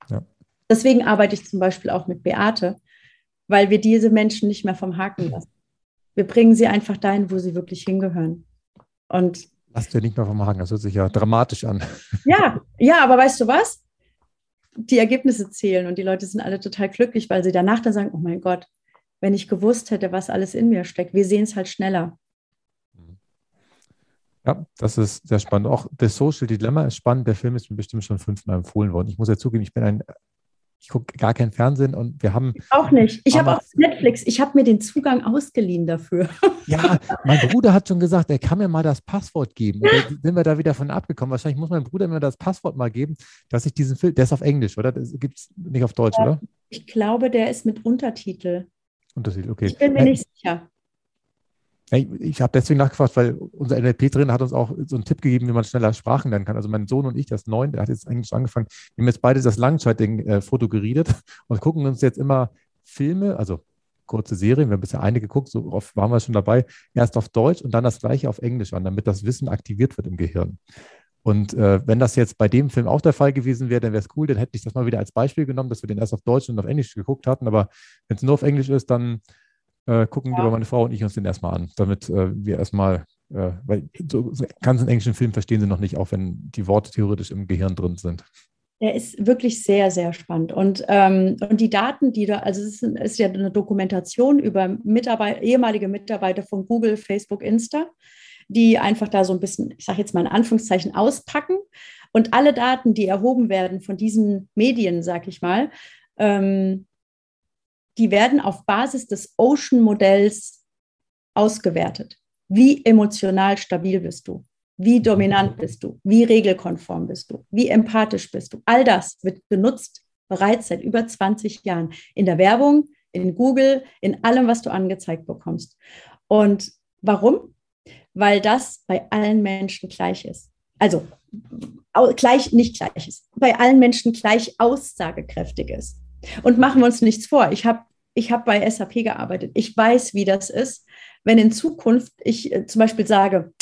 Ja. Deswegen arbeite ich zum Beispiel auch mit Beate, weil wir diese Menschen nicht mehr vom Haken lassen. Wir bringen sie einfach dahin, wo sie wirklich hingehören. Und lasst ihr nicht mehr vom Haken, das hört sich ja dramatisch an. Ja, ja, aber weißt du was? Die Ergebnisse zählen und die Leute sind alle total glücklich, weil sie danach dann sagen, oh mein Gott, wenn ich gewusst hätte, was alles in mir steckt. Wir sehen es halt schneller. Ja, das ist sehr spannend. Auch das Social Dilemma ist spannend. Der Film ist mir bestimmt schon fünfmal empfohlen worden. Ich muss ja zugeben, ich bin ein, ich gucke gar kein Fernsehen und wir haben... Auch nicht. Ich habe auch Netflix. Ich habe mir den Zugang ausgeliehen dafür. Ja, mein Bruder hat schon gesagt, er kann mir mal das Passwort geben. Ja. Und sind wir da wieder von abgekommen. Wahrscheinlich muss mein Bruder mir das Passwort mal geben, dass ich diesen Film... Der ist auf Englisch, oder? Das gibt es nicht auf Deutsch, ja, oder? Ich glaube, der ist mit Untertitel. Untertitel, okay. Ich bin mir nicht sicher. Ich, ich habe deswegen nachgefragt, weil unser N L P-Trainer hat uns auch so einen Tipp gegeben, wie man schneller Sprachen lernen kann. Also mein Sohn und ich, das Neun, der hat jetzt eigentlich schon angefangen, wir haben jetzt beide das Langzeit-Ding-Foto äh, geredet und gucken uns jetzt immer Filme, also kurze Serien, wir haben bisher eine geguckt, so oft waren wir schon dabei, erst auf Deutsch und dann das Gleiche auf Englisch an, damit das Wissen aktiviert wird im Gehirn. Und äh, wenn das jetzt bei dem Film auch der Fall gewesen wäre, dann wäre es cool, dann hätte ich das mal wieder als Beispiel genommen, dass wir den erst auf Deutsch und auf Englisch geguckt hatten. Aber wenn es nur auf Englisch ist, dann... Äh, gucken ja. meine Frau und ich uns den erstmal an, damit äh, wir erstmal, äh, weil so, so ganz einen englischen Film verstehen sie noch nicht, auch wenn die Worte theoretisch im Gehirn drin sind. Der ist wirklich sehr, sehr spannend. Und, ähm, und die Daten, die da, also es ist, ist ja eine Dokumentation über Mitarbeiter, ehemalige Mitarbeiter von Google, Facebook, Insta, die einfach da so ein bisschen, ich sage jetzt mal in Anführungszeichen, auspacken. Und alle Daten, die erhoben werden von diesen Medien, sag ich mal, ähm, die werden auf Basis des Ocean-Modells ausgewertet. Wie emotional stabil bist du? Wie dominant bist du? Wie regelkonform bist du? Wie empathisch bist du? All das wird genutzt bereits seit über zwanzig Jahren in der Werbung, in Google, in allem, was du angezeigt bekommst. Und warum? Weil das bei allen Menschen gleich ist. Also gleich, nicht gleich ist. Bei allen Menschen gleich aussagekräftig ist. Und machen wir uns nichts vor. Ich habe ich hab bei S A P gearbeitet. Ich weiß, wie das ist, wenn in Zukunft ich äh, zum Beispiel sage,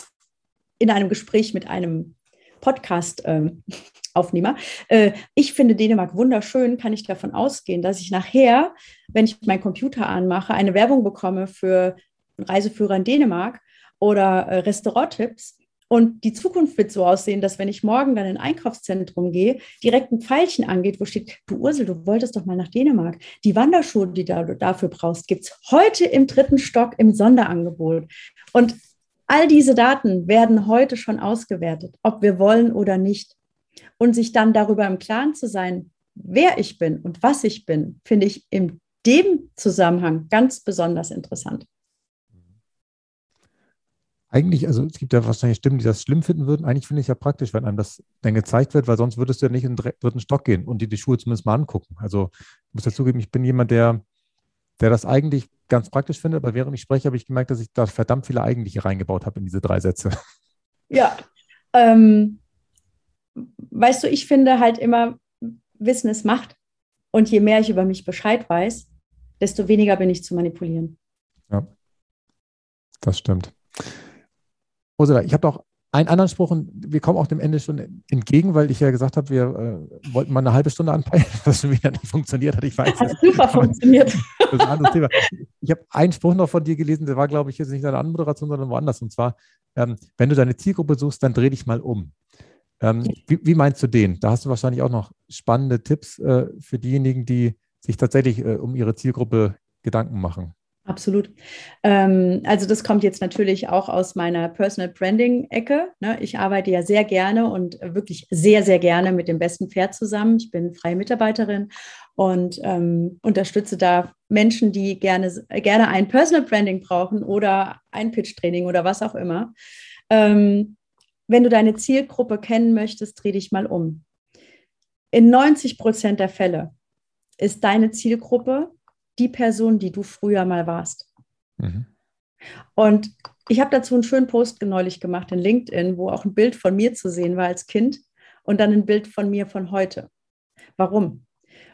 in einem Gespräch mit einem Podcast-Aufnehmer, äh, äh, ich finde Dänemark wunderschön, kann ich davon ausgehen, dass ich nachher, wenn ich meinen Computer anmache, eine Werbung bekomme für einen Reiseführer in Dänemark oder äh, Restauranttipps Und die Zukunft wird so aussehen, dass wenn ich morgen dann in ein Einkaufszentrum gehe, direkt ein Pfeilchen angeht, wo steht, du Ursel, du wolltest doch mal nach Dänemark. Die Wanderschuhe, die du dafür brauchst, gibt es heute im dritten Stock im Sonderangebot. Und all diese Daten werden heute schon ausgewertet, ob wir wollen oder nicht. Und sich dann darüber im Klaren zu sein, wer ich bin und was ich bin, finde ich in dem Zusammenhang ganz besonders interessant. Eigentlich, also es gibt ja wahrscheinlich Stimmen, die das schlimm finden würden. Eigentlich finde ich es ja praktisch, wenn einem das dann gezeigt wird, weil sonst würdest du ja nicht in den dritten Stock gehen und dir die Schuhe zumindest mal angucken. Also ich muss ja zugeben, ich bin jemand, der, der das eigentlich ganz praktisch findet, aber während ich spreche, habe ich gemerkt, dass ich da verdammt viele Eigentliche reingebaut habe in diese drei Sätze. Ja, ähm, weißt du, ich finde halt immer, Wissen ist Macht. Und je mehr ich über mich Bescheid weiß, desto weniger bin ich zu manipulieren. Ja, das stimmt. Ursula, ich habe noch einen anderen Spruch und wir kommen auch dem Ende schon entgegen, weil ich ja gesagt habe, wir äh, wollten mal eine halbe Stunde anpeilen, was schon wieder nicht funktioniert hat. Ich weiß, hat super funktioniert. Das ist ein anderes Thema. Ich habe einen Spruch noch von dir gelesen, der war, glaube ich, jetzt nicht in deiner Anmoderation, sondern woanders. Und zwar, ähm, wenn du deine Zielgruppe suchst, dann dreh dich mal um. Ähm, wie, wie meinst du den? Da hast du wahrscheinlich auch noch spannende Tipps äh, für diejenigen, die sich tatsächlich äh, um ihre Zielgruppe Gedanken machen. Absolut. Ähm, also das kommt jetzt natürlich auch aus meiner Personal Branding-Ecke. Ne? Ich arbeite ja sehr gerne und wirklich sehr, sehr gerne mit dem besten Pferd zusammen. Ich bin freie Mitarbeiterin und ähm, unterstütze da Menschen, die gerne, gerne ein Personal Branding brauchen oder ein Pitch-Training oder was auch immer. Ähm, wenn du deine Zielgruppe kennen möchtest, dreh dich mal um. In neunzig Prozent der Fälle ist deine Zielgruppe die Person, die du früher mal warst. Mhm. Und ich habe dazu einen schönen Post neulich gemacht in LinkedIn, wo auch ein Bild von mir zu sehen war als Kind und dann ein Bild von mir von heute. Warum?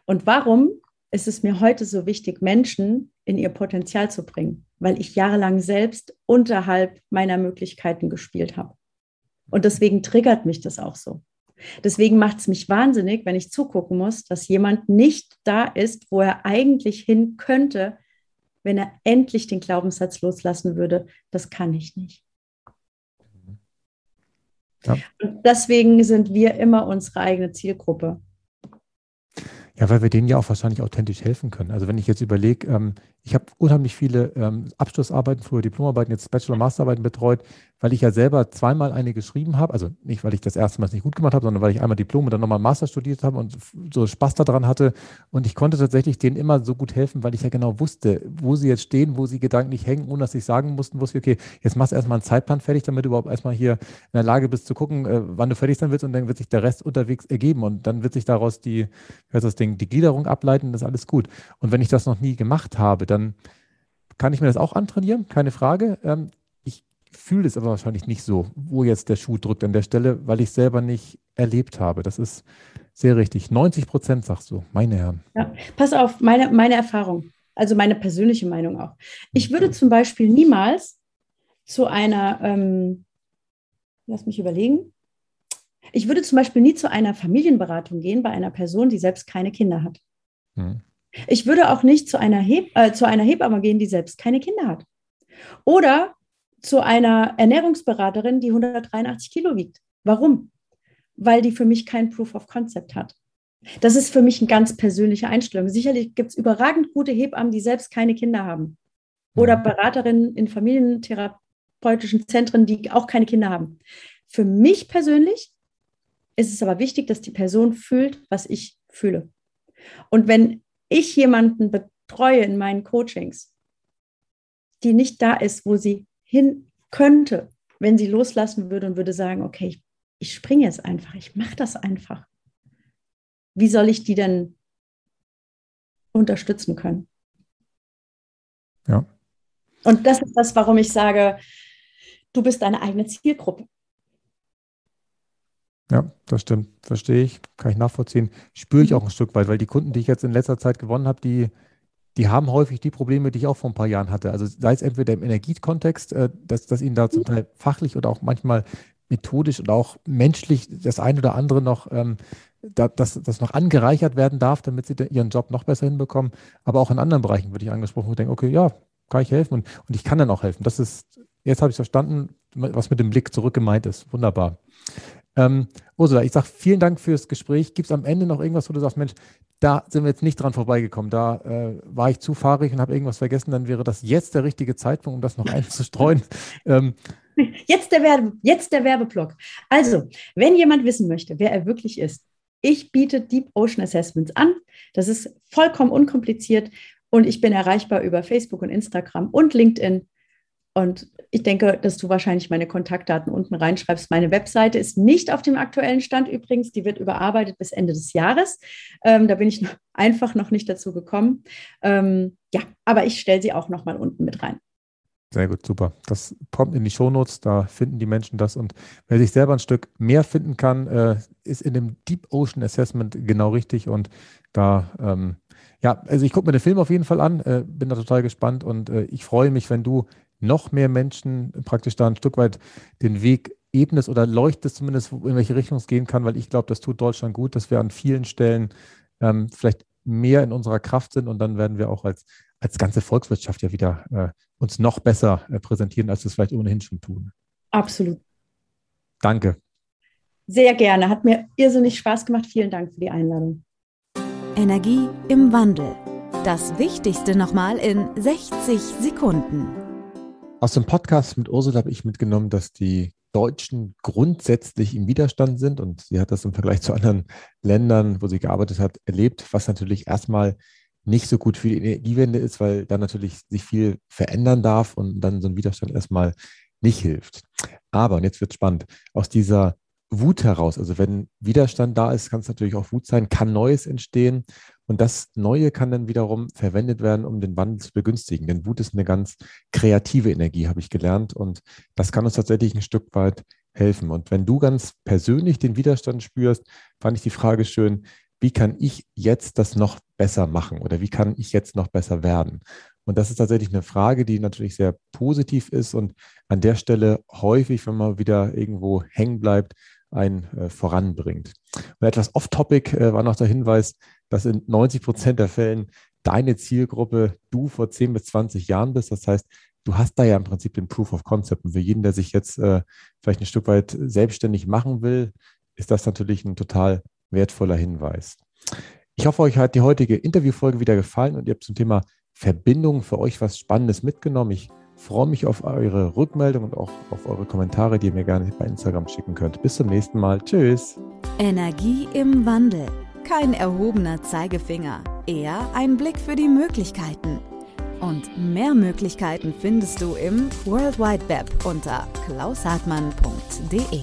Und warum ist es mir heute so wichtig, Menschen in ihr Potenzial zu bringen? Weil ich jahrelang selbst unterhalb meiner Möglichkeiten gespielt habe. Und deswegen triggert mich das auch so. Deswegen macht es mich wahnsinnig, wenn ich zugucken muss, dass jemand nicht da ist, wo er eigentlich hin könnte, wenn er endlich den Glaubenssatz loslassen würde, das kann ich nicht. Ja. Und deswegen sind wir immer unsere eigene Zielgruppe. Ja, weil wir denen ja auch wahrscheinlich authentisch helfen können. Also wenn ich jetzt überlege, ähm, ich habe unheimlich viele ähm, Abschlussarbeiten, früher Diplomarbeiten, jetzt Bachelor- und Masterarbeiten betreut, weil ich ja selber zweimal eine geschrieben habe. Also nicht, weil ich das erste Mal es nicht gut gemacht habe, sondern weil ich einmal Diplom und dann nochmal Master studiert habe und so Spaß daran hatte. Und ich konnte tatsächlich denen immer so gut helfen, weil ich ja genau wusste, wo sie jetzt stehen, wo sie gedanklich hängen, ohne dass ich sagen mussten, wusste ich, okay, jetzt machst du erstmal einen Zeitplan fertig, damit du überhaupt erstmal hier in der Lage bist zu gucken, äh, wann du fertig sein willst und dann wird sich der Rest unterwegs ergeben und dann wird sich daraus die, wie heißt das Ding, die Gliederung ableiten, das ist alles gut. Und wenn ich das noch nie gemacht habe, dann kann ich mir das auch antrainieren, keine Frage. Ähm, ich fühle es aber wahrscheinlich nicht so, wo jetzt der Schuh drückt an der Stelle, weil ich es selber nicht erlebt habe. Das ist sehr richtig. neunzig Prozent sagst du, meine Herren. Ja, pass auf, meine, meine Erfahrung, also meine persönliche Meinung auch. Ich würde zum Beispiel niemals zu einer, ähm, lass mich überlegen, ich würde zum Beispiel nie zu einer Familienberatung gehen bei einer Person, die selbst keine Kinder hat. Hm. Ich würde auch nicht zu einer, Heb- äh, zu einer Hebamme gehen, die selbst keine Kinder hat. Oder zu einer Ernährungsberaterin, die hundertdreiundachtzig Kilo wiegt. Warum? Weil die für mich kein Proof of Concept hat. Das ist für mich eine ganz persönliche Einstellung. Sicherlich gibt es überragend gute Hebammen, die selbst keine Kinder haben. Oder Beraterinnen in familientherapeutischen Zentren, die auch keine Kinder haben. Für mich persönlich es ist aber wichtig, dass die Person fühlt, was ich fühle. Und wenn ich jemanden betreue in meinen Coachings, die nicht da ist, wo sie hin könnte, wenn sie loslassen würde und würde sagen, okay, ich, ich springe jetzt einfach, ich mache das einfach. Wie soll ich die denn unterstützen können? Ja. Und das ist das, warum ich sage, du bist deine eigene Zielgruppe. Ja, das stimmt. Verstehe ich. Kann ich nachvollziehen. Spüre ich auch ein Stück weit, weil die Kunden, die ich jetzt in letzter Zeit gewonnen habe, die, die haben häufig die Probleme, die ich auch vor ein paar Jahren hatte. Also sei es entweder im Energiekontext, dass, dass ihnen da zum Teil fachlich oder auch manchmal methodisch und auch menschlich das ein oder andere noch, ähm, da, dass das noch angereichert werden darf, damit sie ihren Job noch besser hinbekommen. Aber auch in anderen Bereichen würde ich angesprochen und denke, okay, ja, kann ich helfen und, und ich kann dann auch helfen. Das ist, jetzt habe ich es verstanden, was mit dem Blick zurück gemeint ist. Wunderbar. Ähm, Ursula, ich sage vielen Dank fürs Gespräch. Gibt es am Ende noch irgendwas, wo du sagst, Mensch, da sind wir jetzt nicht dran vorbeigekommen, da äh, war ich zu fahrig und habe irgendwas vergessen, dann wäre das jetzt der richtige Zeitpunkt, um das noch einzustreuen. Ähm, jetzt, der Werbe, jetzt der Werbeblock. Also, wenn jemand wissen möchte, wer er wirklich ist, ich biete Deep Ocean Assessments an. Das ist vollkommen unkompliziert und ich bin erreichbar über Facebook und Instagram und LinkedIn. Und ich denke, dass du wahrscheinlich meine Kontaktdaten unten reinschreibst. Meine Webseite ist nicht auf dem aktuellen Stand übrigens. Die wird überarbeitet bis Ende des Jahres. Ähm, da bin ich noch, einfach noch nicht dazu gekommen. Ähm, ja, aber ich stelle sie auch nochmal unten mit rein. Sehr gut, super. Das kommt in die Shownotes, da finden die Menschen das. Und wer sich selber ein Stück mehr finden kann, äh, ist in dem Deep Ocean Assessment genau richtig. Und da, ähm, ja, also ich gucke mir den Film auf jeden Fall an, äh, bin da total gespannt. Und äh, ich freue mich, wenn du noch mehr Menschen praktisch da ein Stück weit den Weg ebnest oder leuchtest zumindest, in welche Richtung es gehen kann, weil ich glaube, das tut Deutschland gut, dass wir an vielen Stellen ähm, vielleicht mehr in unserer Kraft sind und dann werden wir auch als, als ganze Volkswirtschaft ja wieder äh, uns noch besser äh, präsentieren, als wir es vielleicht ohnehin schon tun. Absolut. Danke. Sehr gerne. Hat mir irrsinnig Spaß gemacht. Vielen Dank für die Einladung. Energie im Wandel. Das Wichtigste nochmal in sechzig Sekunden. Aus dem Podcast mit Ursula habe ich mitgenommen, dass die Deutschen grundsätzlich im Widerstand sind und sie hat das im Vergleich zu anderen Ländern, wo sie gearbeitet hat, erlebt, was natürlich erstmal nicht so gut für die Energiewende ist, weil da natürlich sich viel verändern darf und dann so ein Widerstand erstmal nicht hilft. Aber, und jetzt wird es spannend, aus dieser Wut heraus, also wenn Widerstand da ist, kann es natürlich auch Wut sein, kann Neues entstehen und das Neue kann dann wiederum verwendet werden, um den Wandel zu begünstigen, denn Wut ist eine ganz kreative Energie, habe ich gelernt und das kann uns tatsächlich ein Stück weit helfen und wenn du ganz persönlich den Widerstand spürst, fand ich die Frage schön, wie kann ich jetzt das noch besser machen oder wie kann ich jetzt noch besser werden? Und das ist tatsächlich eine Frage, die natürlich sehr positiv ist und an der Stelle häufig, wenn man wieder irgendwo hängen bleibt, einen äh, voranbringt. Und etwas off-topic äh, war noch der Hinweis, dass in neunzig Prozent der Fällen deine Zielgruppe du vor zehn bis zwanzig Jahren bist. Das heißt, du hast da ja im Prinzip den Proof of Concept. Und für jeden, der sich jetzt äh, vielleicht ein Stück weit selbstständig machen will, ist das natürlich ein total wertvoller Hinweis. Ich hoffe, euch hat die heutige Interviewfolge wieder gefallen und ihr habt zum Thema Verbindung für euch was Spannendes mitgenommen. Ich freue mich auf eure Rückmeldung und auch auf eure Kommentare, die ihr mir gerne bei Instagram schicken könnt. Bis zum nächsten Mal. Tschüss. Energie im Wandel. Kein erhobener Zeigefinger, eher ein Blick für die Möglichkeiten. Und mehr Möglichkeiten findest du im World Wide Web unter klaus hartmann punkt de.